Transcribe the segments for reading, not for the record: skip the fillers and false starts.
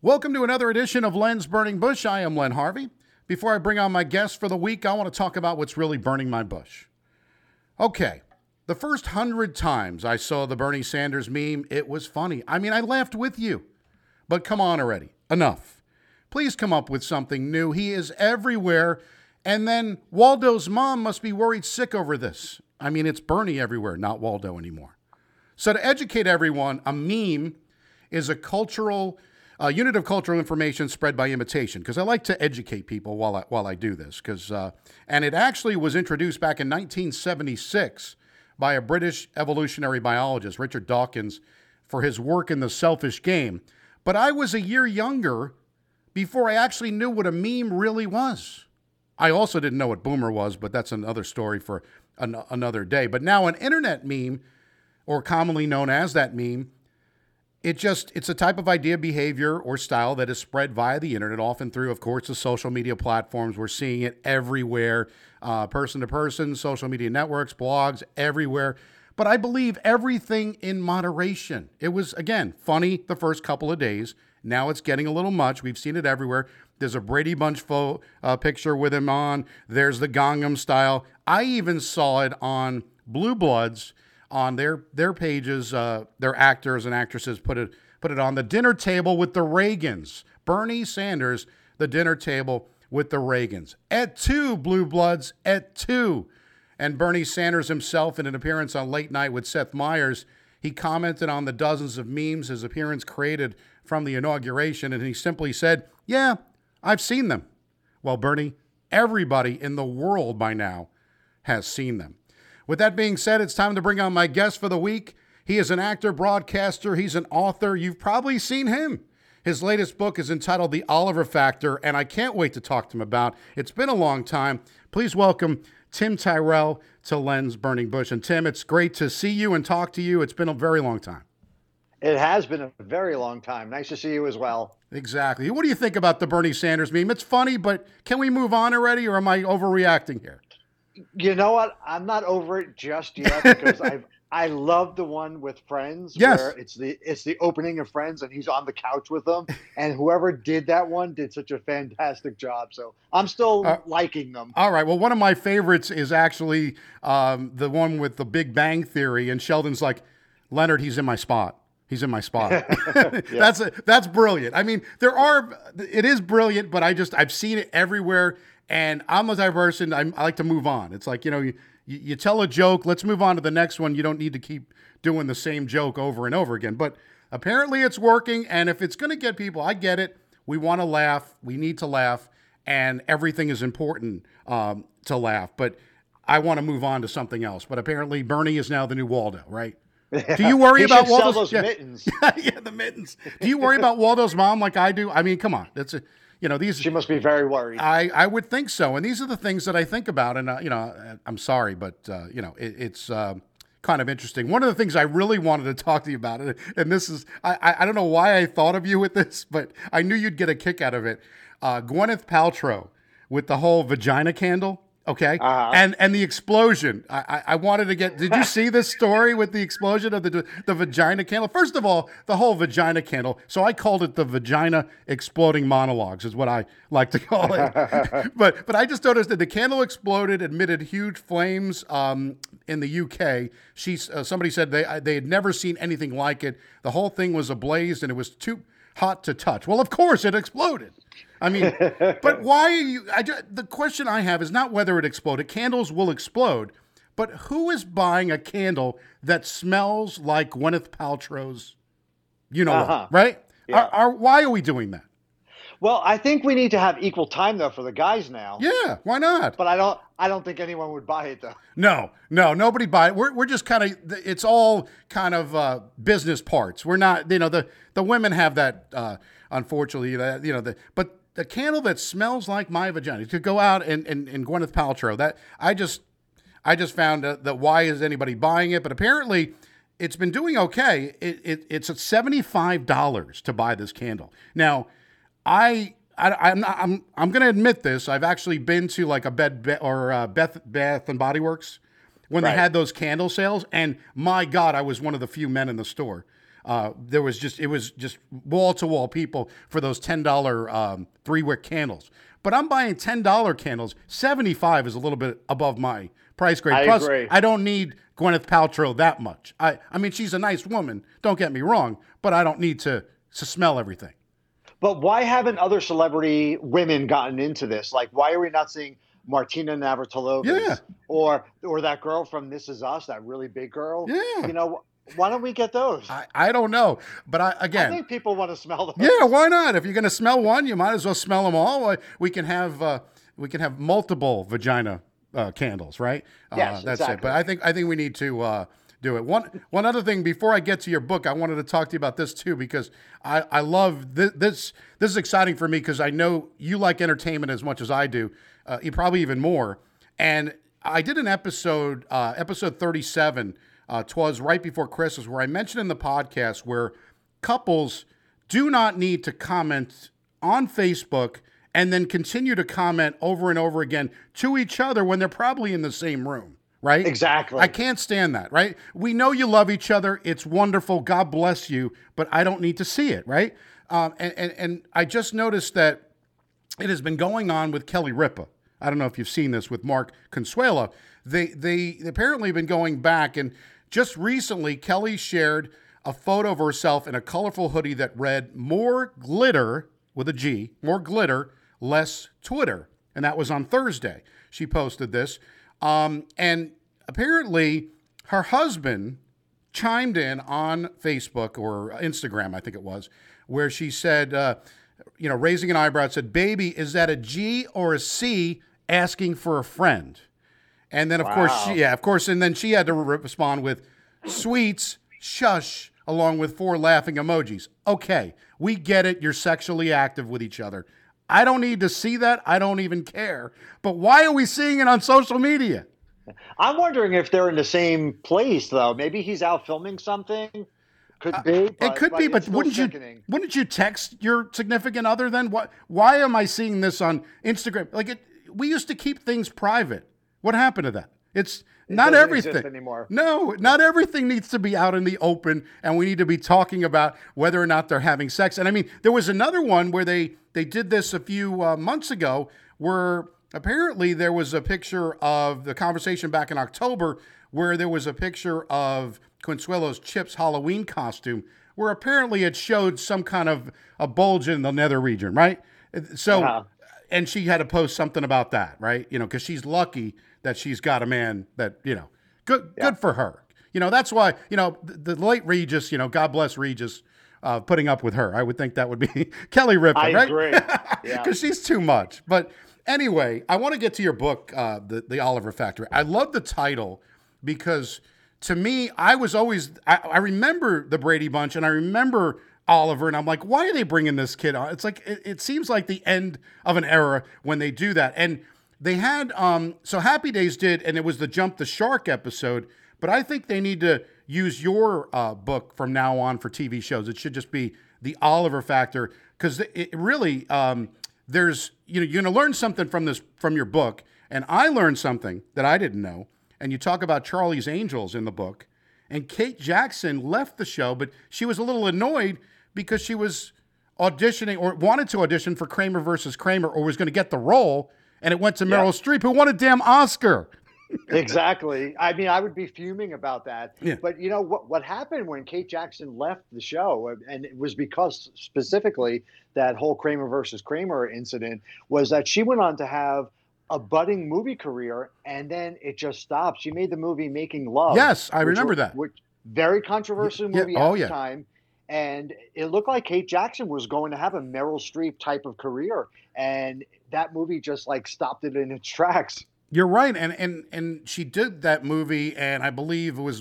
Welcome to another edition of Len's Burning Bush. I am Len Harvey. Before I bring on my guests for the week, I want to talk about what's really burning my bush. Okay, the first 100 times I saw the Bernie Sanders meme, it was funny. I mean, I laughed with you. But come on already. Enough. Please come up with something new. He is everywhere. And then Waldo's mom must be worried sick over this. I mean, it's Bernie everywhere, not Waldo anymore. So to educate everyone, a meme is a unit of cultural information spread by imitation, because I like to educate people while I do this. And it actually was introduced back in 1976 by a British evolutionary biologist, Richard Dawkins, for his work in The Selfish Game. But I was a year younger before I actually knew what a meme really was. I also didn't know what Boomer was, but that's another story for another day. But now an internet meme, or commonly known as that meme, it's a type of idea, behavior, or style that is spread via the internet, often through, of course, the social media platforms. We're seeing it everywhere, person to person, social media networks, blogs, everywhere. But I believe everything in moderation. It was, again, funny the first couple of days. Now it's getting a little much. We've seen it everywhere. There's a Brady Bunch picture with him on. There's the Gangnam Style. I even saw it on Blue Bloods. On their pages, their actors and actresses put it on the dinner table with the Reagans. Bernie Sanders, the dinner table with the Reagans. Et tu, Blue Bloods, et tu. And Bernie Sanders himself, in an appearance on Late Night with Seth Meyers, he commented on the dozens of memes his appearance created from the inauguration, and he simply said, "Yeah, I've seen them." Well, Bernie, everybody in the world by now has seen them. With that being said, it's time to bring on my guest for the week. He is an actor, broadcaster. He's an author. You've probably seen him. His latest book is entitled The Oliver Factor, and I can't wait to talk to him about it. It's been a long time. Please welcome Tim Tyrrell to Len's Burning Bush. And Tim, it's great to see you and talk to you. It's been a very long time. It has been a very long time. Nice to see you as well. Exactly. What do you think about the Bernie Sanders meme? It's funny, but can we move on already, or am I overreacting here? You know what? I'm not over it just yet, because I love the one with Friends. Yes. Where it's the opening of Friends and he's on the couch with them, and whoever did that one did such a fantastic job. So I'm still liking them. All right. Well, one of my favorites is actually the one with the Big Bang Theory, and Sheldon's like, "Leonard, he's in my spot. He's in my spot." Yeah. That's brilliant. I mean, it is brilliant, but I've seen it everywhere. And I'm a diverse, and I like to move on. It's like, you tell a joke, let's move on to the next one. You don't need to keep doing the same joke over and over again. But apparently it's working, and if it's going to get people, I get it. We want to laugh. We need to laugh, and everything is important to laugh. But I want to move on to something else. But apparently Bernie is now the new Waldo, right? Yeah. Do you worry about Waldo's mittens? Yeah, the mittens. Do you worry about Waldo's mom like I do? I mean, come on. That's a... She must be very worried. I would think so. And these are the things that I think about. And, I'm sorry, but, it's kind of interesting. One of the things I really wanted to talk to you about, and this is, I don't know why I thought of you with this, but I knew you'd get a kick out of it. Gwyneth Paltrow with the whole vagina candle. Okay. Uh-huh. And the explosion. I wanted to get, did you see this story with the explosion of the vagina candle? First of all, the whole vagina candle. So I called it the vagina exploding monologues, is what I like to call it. But I just noticed that the candle exploded, emitted huge flames in the UK. Somebody said they had never seen anything like it. The whole thing was ablaze, and it was too hot to touch. Well, of course it exploded. I mean, but why are you... the question I have is not whether it exploded. Candles will explode. But who is buying a candle that smells like Gwyneth Paltrow's, what, right? Yeah. Why are we doing that? Well, I think we need to have equal time, though, for the guys now. Yeah, why not? But I don't think anyone would buy it, though. No, nobody buy it. We're just kind of... It's all kind of business parts. We're not... the women have that, unfortunately, but... The candle that smells like my vagina, to go out and Gwyneth Paltrow, that I just found that why is anybody buying it? But apparently it's been doing okay. It's at $75 to buy this candle. Now, I'm going to admit this. I've actually been to like a Bath and Body Works when they had those candle sales. And my God, I was one of the few men in the store. It was just wall-to-wall people for those $10 three-wick candles. But I'm buying $10 candles. $75 is a little bit above my price grade. Plus, I agree. I don't need Gwyneth Paltrow that much. I mean, she's a nice woman. Don't get me wrong, but I don't need to smell everything. But why haven't other celebrity women gotten into this? Like, why are we not seeing Martina Navratilova or that girl from This Is Us, that really big girl? Yeah. You know, why don't we get those? I don't know. But I think people want to smell them. Yeah, why not? If you're going to smell one, you might as well smell them all. We can have multiple vagina candles, right? Yes, that's exactly it. But I think we need to do it. One other thing before I get to your book, I wanted to talk to you about this too, because I love this. This is exciting for me because I know you like entertainment as much as I do, probably even more. And I did an episode, episode 37, "'Twas Right Before Christmas," where I mentioned in the podcast where couples do not need to comment on Facebook and then continue to comment over and over again to each other when they're probably in the same room. Right? Exactly. I can't stand that, right? We know you love each other. It's wonderful. God bless you, but I don't need to see it, right? And I just noticed that it has been going on with Kelly Ripa. I don't know if you've seen this with Mark Consuelo. They apparently have been going back, and just recently Kelly shared a photo of herself in a colorful hoodie that read, "More glitter," with a G, "more glitter, less Twitter." And that was on Thursday. She posted this. And apparently her husband chimed in on Facebook or Instagram, I think it was, where she said, raising an eyebrow, said, "Baby, is that a G or a C asking for a friend?" And then, of course, she had to respond with "sweets, shush," along with 4 laughing emojis. Okay, we get it. You're sexually active with each other. I don't need to see that. I don't even care. But why are we seeing it on social media? I'm wondering if they're in the same place, though. Maybe he's out filming something. Could be. But, it could be, but wouldn't you text your significant other then? Why am I seeing this on Instagram? We used to keep things private. What happened to that? It not everything anymore. No, not everything needs to be out in the open, and we need to be talking about whether or not they're having sex. And I mean, there was another one where they did this a few months ago, where apparently there was a picture of the conversation back in October, where there was a picture of Consuelo's Chips Halloween costume, where apparently it showed some kind of a bulge in the nether region, right? So, and she had to post something about that, right? You know, because she's lucky that she's got a man that, you know, good for her. You know, that's why, you know, the late Regis, you know, God bless Regis, putting up with her. I would think that would be Kelly Ripa, right? I agree. Yeah. Because she's too much. But anyway, I want to get to your book, The Oliver Factor. I love the title because to me, I remember the Brady Bunch and I remember Oliver, and I'm like, why are they bringing this kid on? It's like, it seems like the end of an era when they do that. And they had, so Happy Days did, and it was the Jump the Shark episode, but I think they need to use your book from now on for TV shows. It should just be The Oliver Factor, because it really, there's, you know, you're going to learn something from your book, and I learned something that I didn't know, and you talk about Charlie's Angels in the book, and Kate Jackson left the show, but she was a little annoyed because she was auditioning or wanted to audition for Kramer versus Kramer or was going to get the role, and it went to Meryl Streep, who won a damn Oscar. Exactly. I mean, I would be fuming about that. Yeah. But, you know, what happened when Kate Jackson left the show, and it was because specifically that whole Kramer versus Kramer incident, was that she went on to have a budding movie career, and then it just stopped. She made the movie Making Love. Yes, I remember that. Which, very controversial movie at the time. And it looked like Kate Jackson was going to have a Meryl Streep type of career. And that movie just like stopped it in its tracks. You're right. And she did that movie. And I believe it was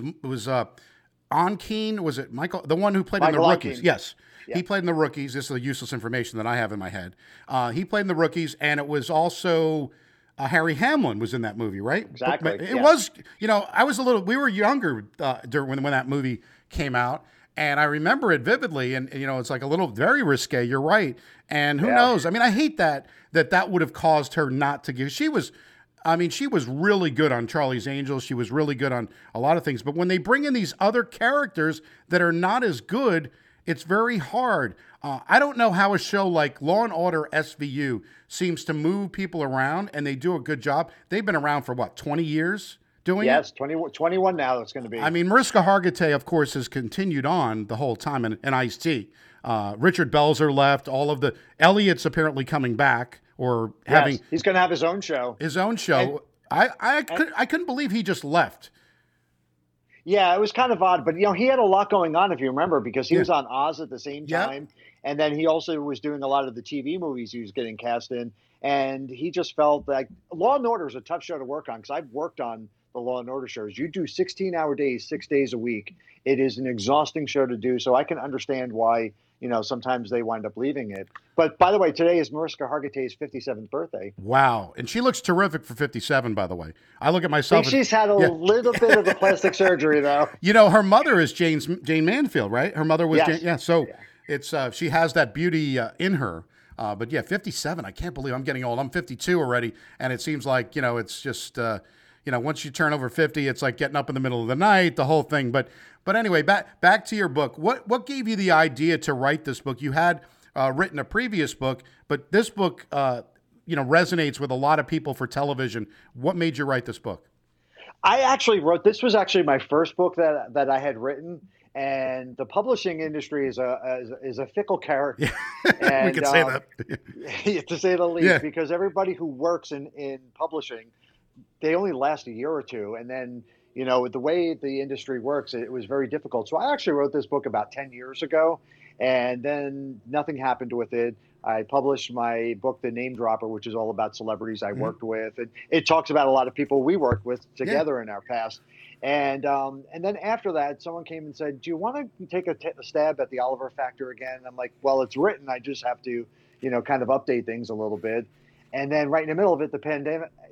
Ankeny. Was it Michael? The one who played Michael in The Rookies. Ankeny. Yes. Yeah. He played in The Rookies. This is the useless information that I have in my head. He played in The Rookies. And it was also Harry Hamlin was in that movie, right? Exactly. But it was, you know, we were younger when that movie came out. And I remember it vividly, and you know, it's like a little very risque. You're right, and who knows? I mean, I hate that would have caused her not to give. She was I mean, she was really good on Charlie's Angels. She was really good on a lot of things. But when they bring in these other characters that are not as good, it's very hard. I don't know how a show like Law & Order SVU seems to move people around, and they do a good job. They've been around for, what, 20 years? Yes, 21 now that's going to be. I mean, Mariska Hargitay, of course, has continued on the whole time, and Ice-T. Richard Belzer left, all of the... Elliot's apparently coming back, or having... Yes, he's going to have his own show. His own show. And, I couldn't believe he just left. Yeah, it was kind of odd, but you know, he had a lot going on, if you remember, because he was on Oz at the same time, and then he also was doing a lot of the TV movies he was getting cast in, and he just felt like... Law & Order is a tough show to work on, because I've worked on the Law & Order shows. You do 16-hour days, 6 days a week. It is an exhausting show to do, so I can understand why, you know, sometimes they wind up leaving it. But by the way, today is Mariska Hargitay's 57th birthday. Wow. And she looks terrific for 57, by the way. I look at myself. I think she's had a little bit of the plastic surgery, though. You know, her mother is Jane Mansfield, right? Her mother was Jane. Yeah. So it's she has that beauty in her. But yeah, 57. I can't believe I'm getting old. I'm 52 already. And it seems like, you know, it's just... you know, once you turn over 50, it's like getting up in the middle of the night, the whole thing. But anyway, back to your book. What gave you the idea to write this book? You had written a previous book, but this book, you know, resonates with a lot of people for television. What made you write this book? This was actually my first book that I had written. And the publishing industry is a fickle character. Yeah. And, we can say that. To say the least, because everybody who works in publishing, they only last a year or two. And then, you know, the way the industry works, it was very difficult. So I actually wrote this book about 10 years ago, and then nothing happened with it. I published my book, The Name Dropper, which is all about celebrities I worked with. And it talks about a lot of people we worked with together in our past. And then after that, someone came and said, do you want to take a stab at The Oliver Factor again? And I'm like, well, it's written. I just have to, you know, kind of update things a little bit. And then right in the middle of it, the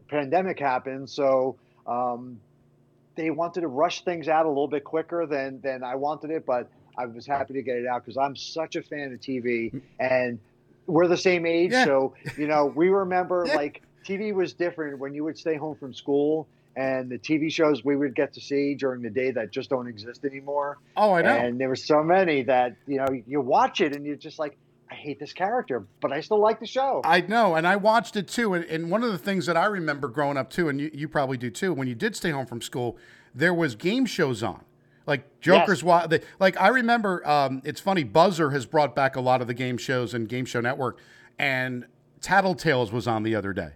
pandemic happened, so they wanted to rush things out a little bit quicker than I wanted it, but I was happy to get it out because I'm such a fan of TV, and we're the same age, so you know we remember like TV was different when you would stay home from school, and the TV shows we would get to see during the day that just don't exist anymore. Oh, I know. And there were so many that you know you watch it and you're just like, I hate this character, but I still like the show. I know, and I watched it too. And one of the things that I remember growing up too, and you probably do too, when you did stay home from school, there was game shows on, like Joker's. Like I remember, it's funny. Buzzer has brought back a lot of the game shows and Game Show Network, and Tattletales was on the other day,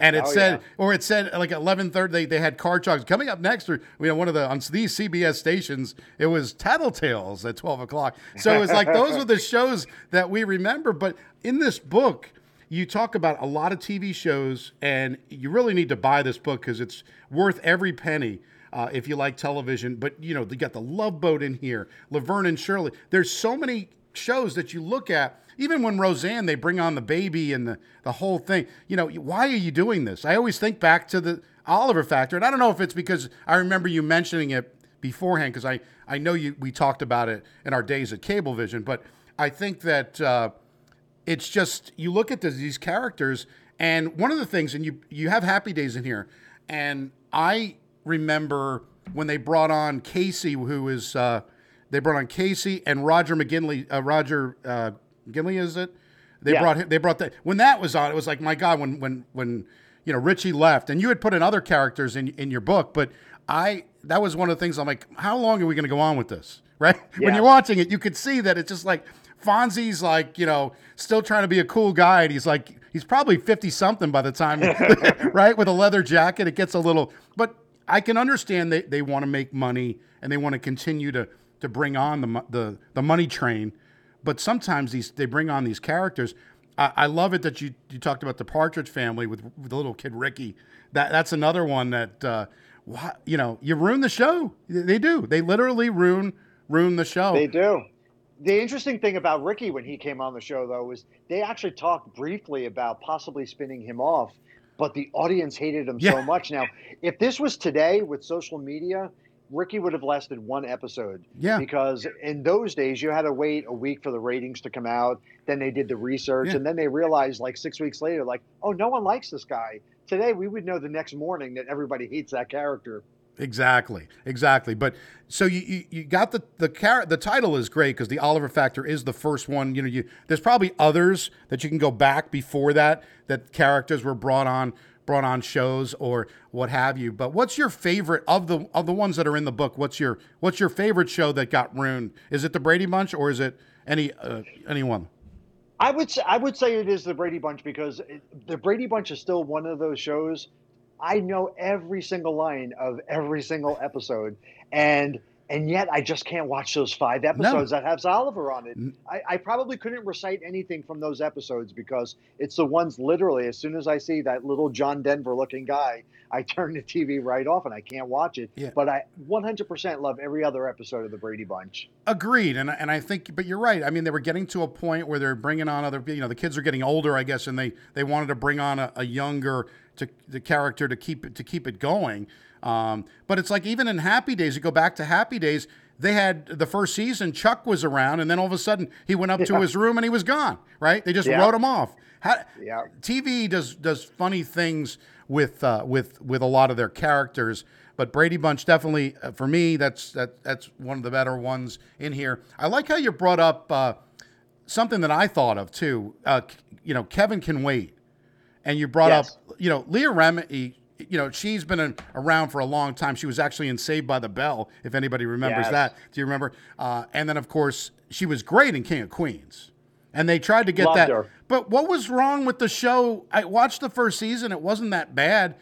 and it said like 11:30 they had car jobs coming up next. Or you know, one of the on these CBS stations, it was Tattletales at 12:00. So it was like those were the shows that we remember. But in this book, you talk about a lot of TV shows, and you really need to buy this book because it's worth every penny if you like television. But you know, they got The Love Boat in here, Laverne and Shirley. There's so many shows that you look at. Even when Roseanne, they bring on the baby and the whole thing. You know, why are you doing this? I always think back to The Oliver Factor. And I don't know if it's because I remember you mentioning it beforehand, because I know we talked about it in our days at Cablevision. But I think that it's just, you look at these characters, and one of the things, and you have Happy Days in here, and I remember when they brought on Casey, and Roger McGinley, is it? They brought that when that was on. It was like, my God, when you know Richie left, and you had put in other characters in your book, but that was one of the things I'm like, how long are we going to go on with this? Right? Yeah. When you're watching it, you could see that it's just like Fonzie's like, you know, still trying to be a cool guy, and he's like, he's probably 50 something by the time, right? With a leather jacket, it gets a little. But I can understand they want to make money and they want to continue to bring on the money train. But sometimes they bring on these characters. I love it that you talked about the Partridge Family with the little kid Ricky. That's another one that you know, you ruin the show. They do. They literally ruin the show. They do. The interesting thing about Ricky when he came on the show though was they actually talked briefly about possibly spinning him off, but the audience hated him so much. Now, if this was today with social media, Ricky would have lasted one episode because in those days you had to wait a week for the ratings to come out. Then they did the research and then they realized like 6 weeks later, like, oh, no one likes this guy. Today, we would know the next morning that everybody hates that character. Exactly, exactly. But so you got the title is great because the Oliver Factor is the first one. You know, there's probably others that you can go back before that characters were brought on shows or what have you. But what's your favorite of the ones that are in the book? What's your favorite show that got ruined? Is it the Brady Bunch or is it anyone? I would say it is the Brady Bunch because the Brady Bunch is still one of those shows. I know every single line of every single episode, and yet I just can't watch those 5 episodes that have Oliver on it. I probably couldn't recite anything from those episodes because it's the ones literally, as soon as I see that little John Denver-looking guy, I turn the TV right off and I can't watch it. Yeah. But I 100% love every other episode of The Brady Bunch. Agreed, and I think, but you're right. I mean, they were getting to a point where they're bringing on other, you know, the kids are getting older, I guess, and they wanted to bring on a younger the character to keep it going. But it's like even in Happy Days, you go back to Happy Days, they had the first season, Chuck was around, and then all of a sudden he went up to his room and he was gone, right? They just wrote him off. TV does funny things with a lot of their characters, but Brady Bunch definitely, for me, that's one of the better ones in here. I like how you brought up something that I thought of too, you know, Kevin Can Wait. And you brought up, you know, Leah Remini, you know, she's been around for a long time. She was actually in Saved by the Bell, if anybody remembers that. Do you remember? And then, of course, she was great in King of Queens. And they tried to get her. But what was wrong with the show? I watched the first season. It wasn't that bad,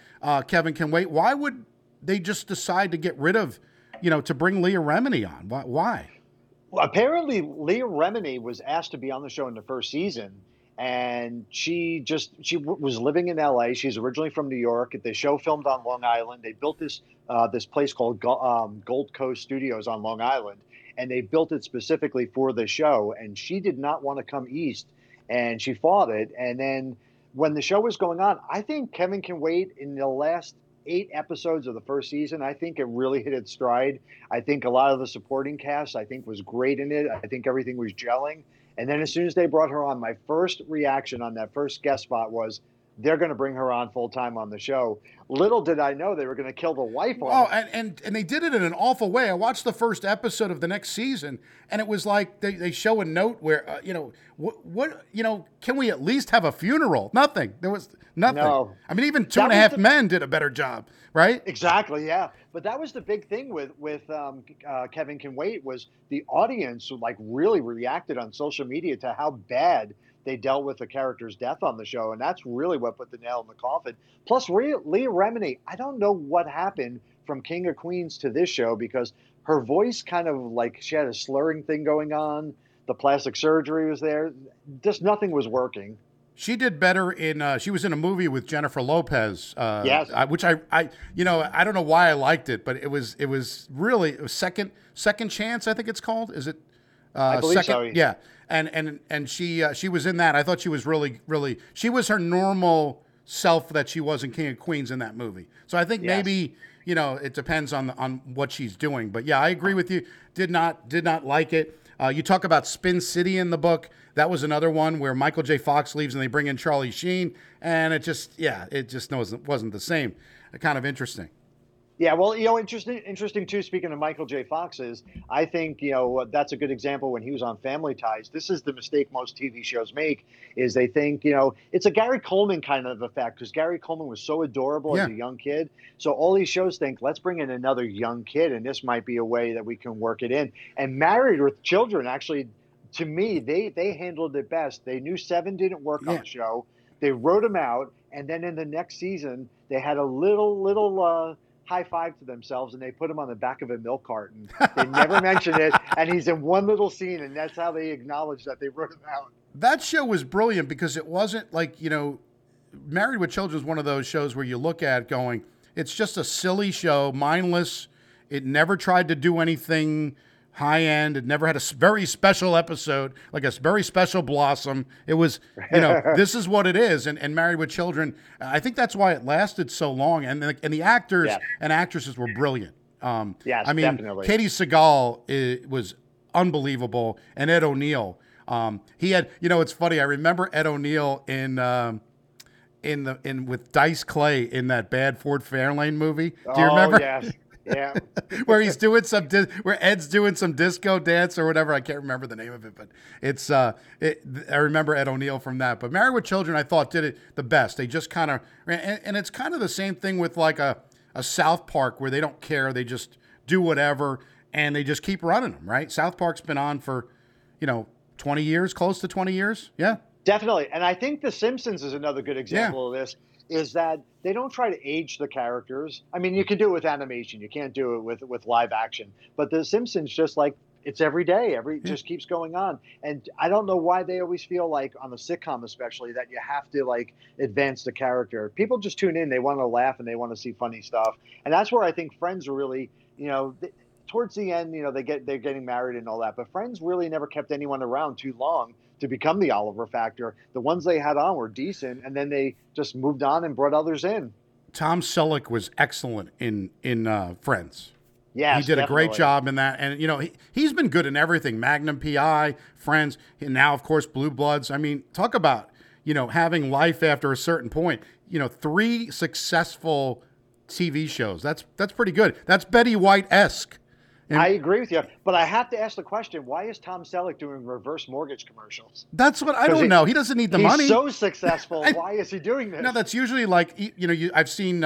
Kevin Can Wait. Why would they just decide to get rid of, you know, to bring Leah Remini on? Why? Well, apparently, Leah Remini was asked to be on the show in the first season. And she was living in L.A. She's originally from New York. The show filmed on Long Island. They built this place called Gold Coast Studios on Long Island, and they built it specifically for the show. And she did not want to come east, and she fought it. And then when the show was going on, I think Kevin Can Wait in the last 8 episodes of the first season, I think it really hit its stride. I think a lot of the supporting cast, I think, was great in it. I think everything was gelling. And then as soon as they brought her on, my first reaction on that first guest spot was, they're going to bring her on full-time on the show. Little did I know they were going to kill the wife on her. Oh, and they did it in an awful way. I watched the first episode of the next season, and it was like they show a note where, you know, what, you know, can we at least have a funeral? Nothing. There was nothing. No. I mean, even Two and a Half Men did a better job, right? Exactly, yeah. But that was the big thing with Kevin Can Wait was the audience like really reacted on social media to how bad they dealt with the character's death on the show, and that's really what put the nail in the coffin. Plus, Leah Remini, I don't know what happened from King of Queens to this show because her voice kind of like she had a slurring thing going on. The plastic surgery was there. Just nothing was working. She did better in she was in a movie with Jennifer Lopez, which I you know, I don't know why I liked it, but it was really Second Chance, I think it's called. Is it? I believe so. Yeah. And she was in that. I thought she was really she was her normal self that she was in King of Queens in that movie. So I think maybe, you know, it depends on what she's doing. But yeah, I agree with you. Did not like it. You talk about Spin City in the book. That was another one where Michael J. Fox leaves and they bring in Charlie Sheen, and it just wasn't the same. Kind of interesting. Yeah, well, you know, interesting too, speaking of Michael J. Fox, is I think, you know, that's a good example when he was on Family Ties. This is the mistake most TV shows make, is they think, you know, it's a Gary Coleman kind of effect because Gary Coleman was so adorable as a young kid. So all these shows think, let's bring in another young kid, and this might be a way that we can work it in. And Married with Children, actually, to me, they handled it best. They knew Seven didn't work on the show. They wrote him out, and then in the next season, they had a little high five to themselves, and they put him on the back of a milk carton. They never mentioned it, and he's in one little scene, and that's how they acknowledge that they wrote him out. That show was brilliant because it wasn't like, you know, Married with Children is one of those shows where you look at going, it's just a silly show, mindless. It never tried to do anything high end. It never had a very special episode, like a very special blossom. It was, you know, this is what it is. And Married with Children, I think that's why it lasted so long. And the actors and actresses were brilliant. I mean, definitely. Katie Sagal was unbelievable, and Ed O'Neill. He had, you know, it's funny. I remember Ed O'Neill with Dice Clay in that bad Ford Fairlane movie. Do you remember? Yes. Yeah. Where he's doing where Ed's doing some disco dance or whatever. I can't remember the name of it, but it's I remember Ed O'Neill from that. But Married with Children, I thought, did it the best. They just kind of, and it's kind of the same thing with like a South Park, where they don't care, they just do whatever, and they just keep running them, right? South Park's been on for, 20 years, close to 20 years. Yeah. Definitely. And I think The Simpsons is another good example of this, is that they don't try to age the characters. I mean, you can do it with animation. You can't do it with live action. But The Simpsons, just like, it's every day. Just keeps going on. And I don't know why they always feel like, on the sitcom especially, that you have to, like, advance the character. People just tune in. They want to laugh and they want to see funny stuff. And that's where I think Friends are really, towards the end, they're getting married and all that. But Friends really never kept anyone around too long to become the Oliver Factor. The ones they had on were decent, and then they just moved on and brought others in. Tom Selleck was excellent in Friends. Yeah, he did a great job in that. And, he's been good in everything. Magnum P.I., Friends, and now, of course, Blue Bloods. I mean, talk about, having life after a certain point. 3 successful TV shows. That's pretty good. That's Betty White-esque. I agree with you, but I have to ask the question: why is Tom Selleck doing reverse mortgage commercials? That's what I don't know. He doesn't need the money. He's so successful. Why is he doing this? No, that's usually like I've seen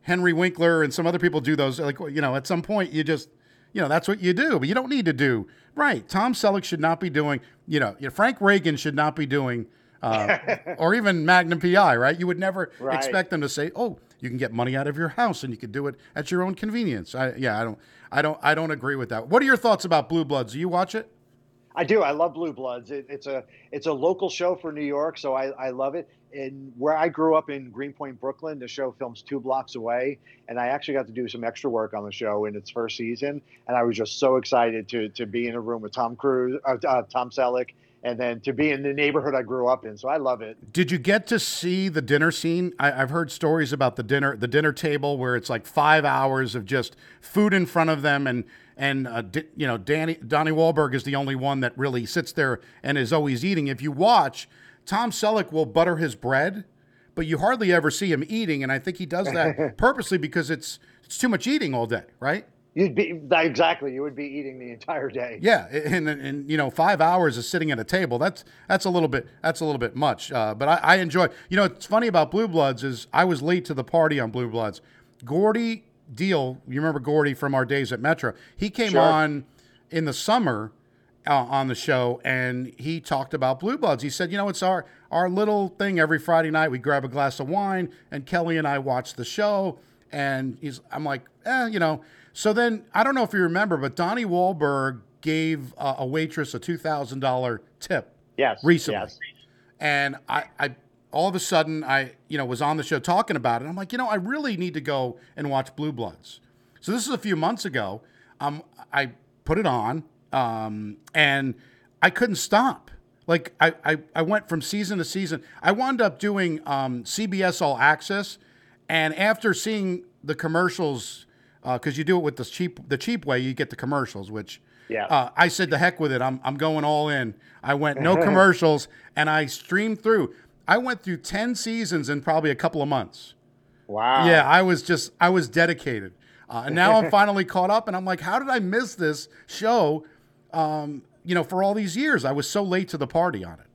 Henry Winkler and some other people do those. Like at some point you just that's what you do, but you don't need to do right. Tom Selleck should not be doing Frank Reagan should not be doing or even Magnum PI. Right? You would never expect them to say, "Oh, you can get money out of your house and you can do it at your own convenience." I don't agree with that. What are your thoughts about Blue Bloods? Do you watch it? I do. I love Blue Bloods. It's a local show for New York, so I love it. And where I grew up in Greenpoint, Brooklyn, the show films 2 blocks away, and I actually got to do some extra work on the show in its first season, and I was just so excited to be in a room with Tom Selleck, and then to be in the neighborhood I grew up in. So I love it. Did you get to see the dinner scene? I've heard stories about the dinner table where it's like 5 hours of just food in front of them. And Donnie Wahlberg is the only one that really sits there and is always eating. If you watch, Tom Selleck will butter his bread, but you hardly ever see him eating. And I think he does that purposely because it's too much eating all day, right? You would be eating the entire day. Yeah, and 5 hours of sitting at a table, that's a little bit much. But I enjoy. It's funny about Blue Bloods is I was late to the party on Blue Bloods. Gordy Deal, you remember Gordy from our days at Metro? He came on in the summer on the show, and he talked about Blue Bloods. He said, it's our little thing every Friday night. We grab a glass of wine, and Kelly and I watch the show. And I'm like, So then, I don't know if you remember, but Donnie Wahlberg gave a waitress a $2,000 tip recently. Yes. And I all of a sudden, I was on the show talking about it. I'm like, I really need to go and watch Blue Bloods. So this is a few months ago. I put it on, and I couldn't stop. Like, I went from season to season. I wound up doing CBS All Access, and after seeing the commercials, because you do it with the cheap way, you get the commercials, which I said to heck with it. I'm going all in. I went no commercials, and I streamed through. I went through 10 seasons in probably a couple of months. Wow. Yeah, I was dedicated. And now I'm finally caught up, and I'm like, how did I miss this show, for all these years? I was so late to the party on it.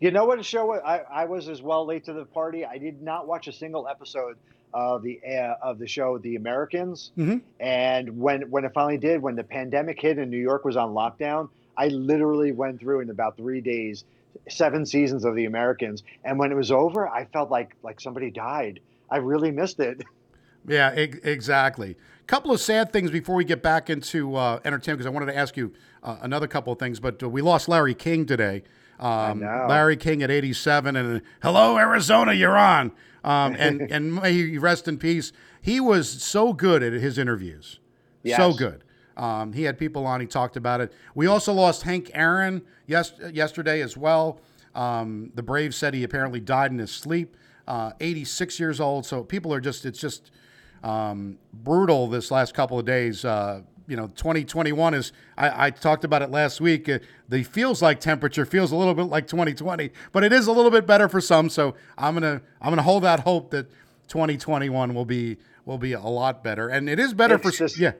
You know what a show I was as well late to the party? I did not watch a single episode of the show The Americans. Mm-hmm. And when it finally did, when the pandemic hit and New York was on lockdown, I literally went through in about 3 days 7 seasons of The Americans. And when it was over, I felt like somebody died. I really missed it. Yeah, exactly. Couple of sad things before we get back into entertainment, because I wanted to ask you another couple of things, but we lost Larry King today. Larry King at 87, and hello, Arizona, you're on. And may he rest in peace. He was so good at his interviews. Yes. So good. He had people on. He talked about it. We also lost Hank Aaron yesterday as well. The Braves said he apparently died in his sleep, 86 years old. So people are it's just brutal this last couple of days, you know, 2021 is, I talked about it last week. The feels like temperature feels a little bit like 2020, but it is a little bit better for some. So I'm going to hold out hope that 2021 will be a lot better. And it is better for some. Yeah.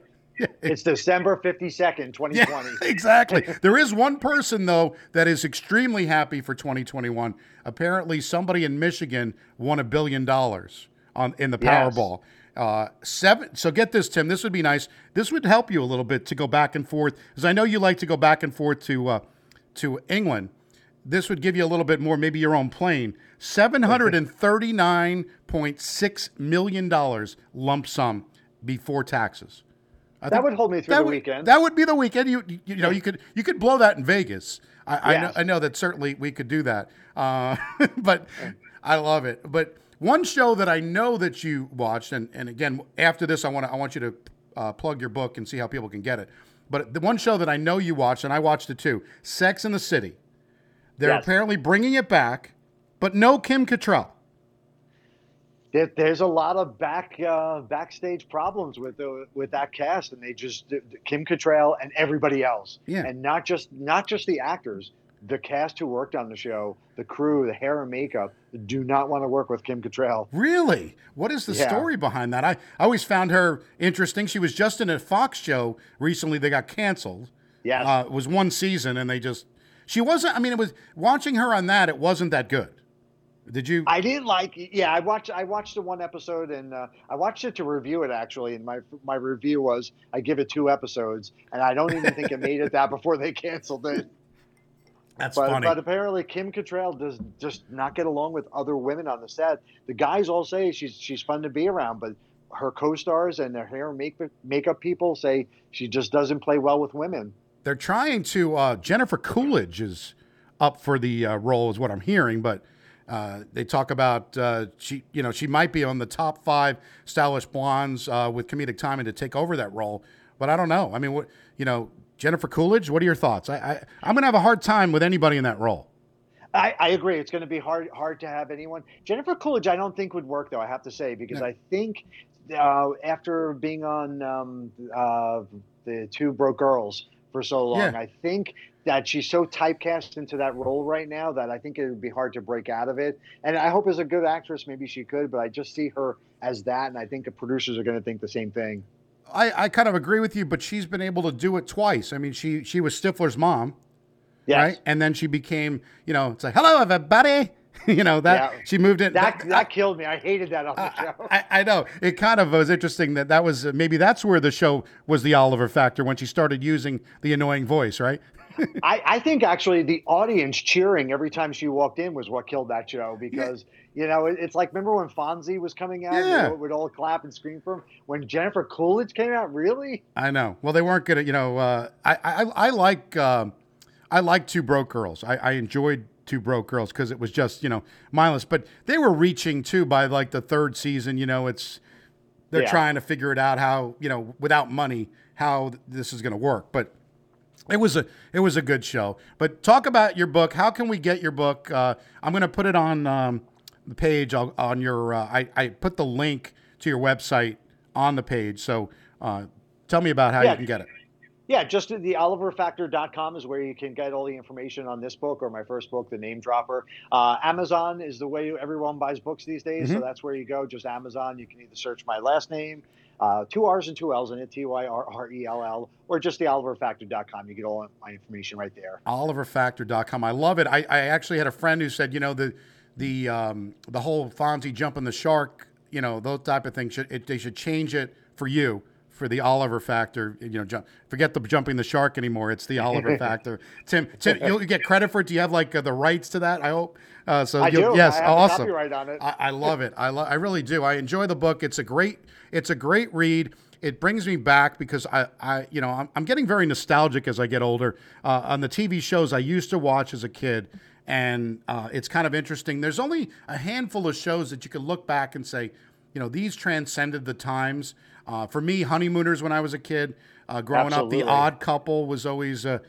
It's December 52nd, 2020. Yeah, exactly. There is one person, though, that is extremely happy for 2021. Apparently, somebody in Michigan won $1 billion in the Powerball. Yes. Seven. So get this, Tim. This would be nice. This would help you a little bit to go back and forth, because I know you like to go back and forth to England. This would give you a little bit more, maybe your own plane. $739.6 million lump sum before taxes. That would hold me through the weekend. That would be the weekend. You know, you could blow that in Vegas. I know that certainly we could do that. But I love it. But one show that I know that you watched, and again, after this, I want you to plug your book and see how people can get it. But the one show that I know you watched, and I watched it too, Sex and the City. They're apparently bringing it back, but no Kim Cattrall. There's a lot of backstage problems with that cast, and they just Kim Cattrall and everybody else, and not just the actors, the cast who worked on the show, the crew, the hair and makeup, do not want to work with Kim Cattrall. Really? What is the story behind that? I always found her interesting. She was just in a Fox show recently. They got canceled. Yes, it was one season, and she wasn't. I mean, it was watching her on that. It wasn't that good. Did you? I didn't like. Yeah, I watched the one episode, and I watched it to review it actually. And my review was I give it 2 episodes, and I don't even think it made it that before they canceled it. That's funny. But apparently, Kim Cattrall does just not get along with other women on the set. The guys all say she's fun to be around, but her co-stars and their hair and makeup people say she just doesn't play well with women. They're trying to. Jennifer Coolidge is up for the role, is what I'm hearing, but. They talk about she might be on the top 5 stylish blondes with comedic timing to take over that role, but I don't know. I mean, what, you know, Jennifer Coolidge. What are your thoughts? I'm gonna have a hard time with anybody in that role. I agree. It's gonna be hard to have anyone. Jennifer Coolidge, I don't think would work though. I have to say because I think after being on the 2 Broke Girls for so long, I think. That she's so typecast into that role right now that I think it would be hard to break out of it. And I hope as a good actress, maybe she could, but I just see her as that. And I think the producers are going to think the same thing. I kind of agree with you, but she's been able to do it twice. I mean, she was Stifler's mom, right? And then she became, you know, it's like, hello, everybody. You know, that she moved in. That killed me. I hated that on the show. I know. It kind of was interesting that was maybe that's where the show was the Oliver Factor when she started using the annoying voice, right? I think actually the audience cheering every time she walked in was what killed that show because, you know, it's like, remember when Fonzie was coming out and would all clap and scream for him? When Jennifer Coolidge came out, really? I know. Well, they weren't going to, you know, I like 2 Broke Girls. I enjoyed 2 Broke Girls because it was just, you know, mindless. But they were reaching, too, by like the 3rd season, you know, they're trying to figure it out how, you know, without money, how this is going to work. But. It was a good show, but talk about your book. How can we get your book? I'm going to put it on the page on your, I put the link to your website on the page. So tell me about how you can get it. Yeah. Just the oliverfactor.com is where you can get all the information on this book or my first book, The Name Dropper. Amazon is the way everyone buys books these days. Mm-hmm. So that's where you go. Just Amazon. You can either search my last name, 2 R's and 2 L's in it, Tyrrell, or just the oliverfactor.com. You get all my information right there. Oliverfactor.com. I love it. I actually had a friend who said, you know, the whole Fonzie jumping the shark, you know, those type of things, they should change it for you. For the Oliver Factor, you know, forget the jumping the shark anymore. It's the Oliver Factor. Tim, you'll get credit for it. Do you have like the rights to that? I hope. So I do. Yes, I have awesome. Copyright on it. I love it. I really do. I enjoy the book. It's a great read. It brings me back because I'm getting very nostalgic as I get older on the TV shows I used to watch as a kid, and it's kind of interesting. There's only a handful of shows that you can look back and say, you know, these transcended the times. For me, Honeymooners when I was a kid, growing Absolutely. Up, The Odd Couple was always a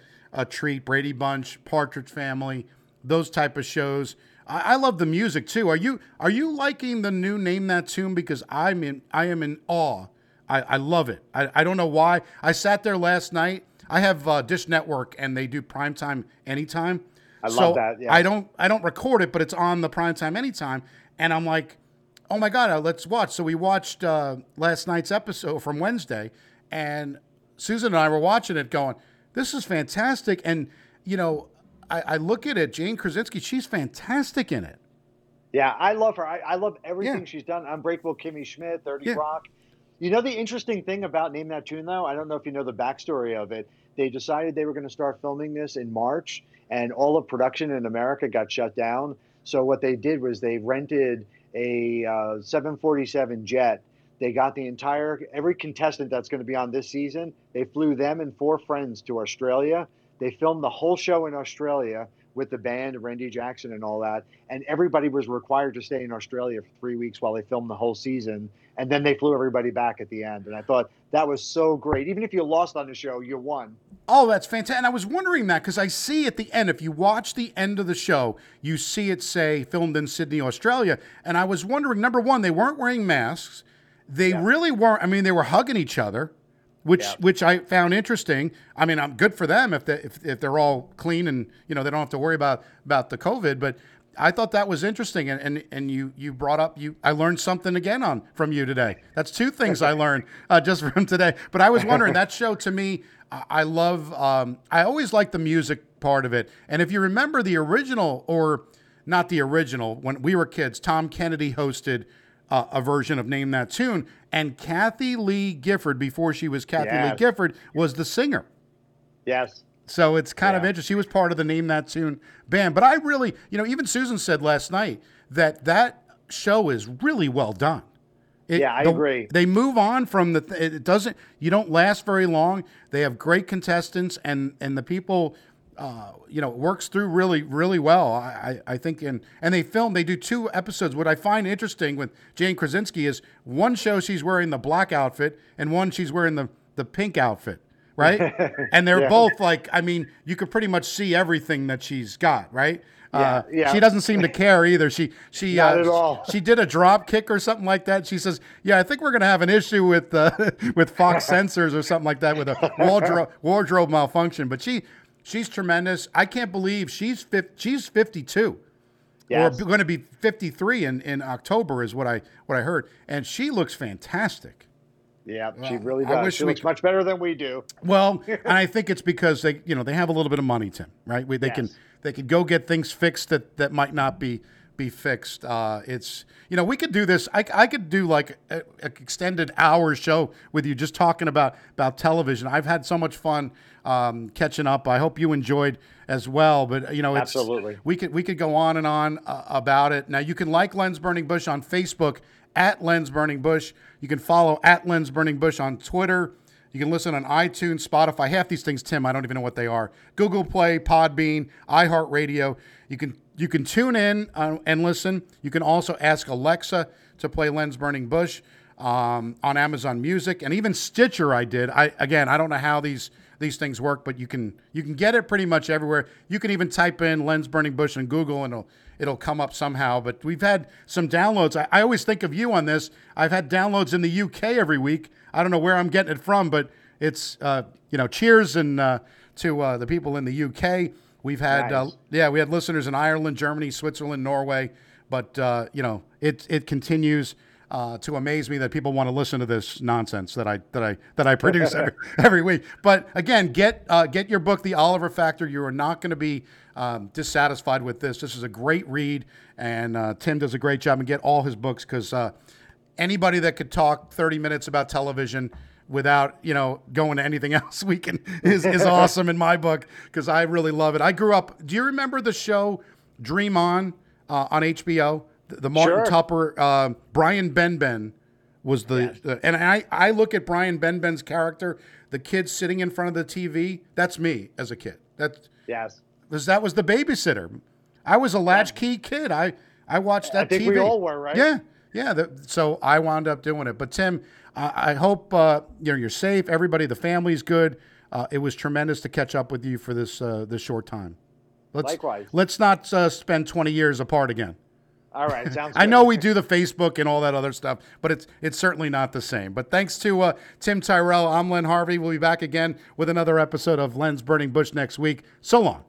treat. Brady Bunch, Partridge Family, those type of shows. I love the music too. Are you liking the new Name That Tune? Because I am in awe I love it. I don't know why. I sat there last night. I have Dish Network, and they do Primetime Anytime. I love that. Yeah. I don't record it, but it's on the Primetime Anytime, and I'm like, oh my God, let's watch. So we watched last night's episode from Wednesday, and Susan and I were watching it, going, "This is fantastic." And you know, I look at it, Jane Krasinski, she's fantastic in it. Yeah, I love her. I love everything she's done. Unbreakable Kimmy Schmidt, 30 Rock. You know the interesting thing about Name That Tune, though? I don't know if you know the backstory of it. They decided they were going to start filming this in March, and all of production in America got shut down. So what they did was they rented a 747 jet. They got every contestant that's going to be on this season. They flew them and four friends to Australia. They filmed the whole show in Australia with the band, Randy Jackson and all that. And everybody was required to stay in Australia for 3 weeks while they filmed the whole season. And then they flew everybody back at the end. And I thought that was so great. Even if you lost on the show, you won. Oh, that's fantastic. And I was wondering that because I see at the end, if you watch the end of the show, you see it say filmed in Sydney, Australia. And I was wondering, number one, they weren't wearing masks. They really weren't. I mean, they were hugging each other, which I found interesting. I mean, I'm good for them if they're all clean and, you know, they don't have to worry about the COVID. But I thought that was interesting. And you brought up, I learned something again from you today. That's two things I learned just from today. But I was wondering, that show to me, I love, I always like the music part of it. And if you remember the original, or not the original, when we were kids, Tom Kennedy hosted a version of Name That Tune, and Kathy Lee Gifford, before she was Kathy Lee Gifford, was the singer. Yes. So it's kind of interesting. She was part of the Name That Tune band. But I really, you know, even Susan said last night that show is really well done. I agree. They move on from you don't last very long. They have great contestants, and the people, you know, works through really, really well, I think. And they do two episodes. What I find interesting with Jane Krasinski is one show she's wearing the black outfit and one she's wearing the pink outfit, right? And they're both like, I mean, you could pretty much see everything that she's got, right? She doesn't seem to care either. She not at all. She did a drop kick or something like that. She says, "Yeah, I think we're going to have an issue with Fox Sensors or something like that, with a wardrobe malfunction." But she's tremendous. I can't believe she's 52, or going to be 53 in October, is what I heard. And she looks fantastic. Yeah, she really does. She looks much better than we do. Well, and I think it's because they have a little bit of money, Tim. Right? They can go get things fixed that might not be fixed. It's, you know, we could do this. I could do like an extended hour show with you just talking about television. I've had so much fun catching up. I hope you enjoyed as well. But you know, it's, absolutely, we could go on and on about it. Now you can like Len's Burning Bush on Facebook. At Len's Burning Bush. You can follow at Len's Burning Bush on Twitter. You can listen on iTunes, Spotify, half these things, Tim, I don't even know what they are. Google Play, Podbean, iHeartRadio. You can tune in and listen. You can also ask Alexa to play Len's Burning Bush on Amazon Music, and even Stitcher I did. I don't know how these things work, but you can get it pretty much everywhere. You can even type in Len's Burning Bush in Google, and it'll come up somehow. But we've had some downloads. I always think of you on this. I've had downloads in the UK every week. I don't know where I'm getting it from, but it's cheers and to the people in the UK. We've had we had listeners in Ireland, Germany, Switzerland, Norway. But it continues to amaze me that people want to listen to this nonsense that I produce every week. But again, get your book, The Oliver Factor. You are not going to be dissatisfied with this. This is a great read, and Tim does a great job. And get all his books, because anybody that could talk 30 minutes about television without going to anything else is awesome in my book, because I really love it. I grew up. Do you remember the show Dream on HBO? The Martin Tupper, Brian Ben-Ben was the... Yes. And I look at Brian Ben-Ben's character, the kid sitting in front of the TV. That's me as a kid. That was the babysitter. I was a latchkey kid. I watched that TV. I think we all were, right? Yeah. Yeah. So I wound up doing it. But Tim, I hope you're safe. Everybody, the family's good. It was tremendous to catch up with you for this short time. Likewise. Let's not spend 20 years apart again. All right, sounds good. I know we do the Facebook and all that other stuff, but it's certainly not the same. But thanks to Tim Tyrrell, I'm Len Harvey. We'll be back again with another episode of Len's Burning Bush next week. So long.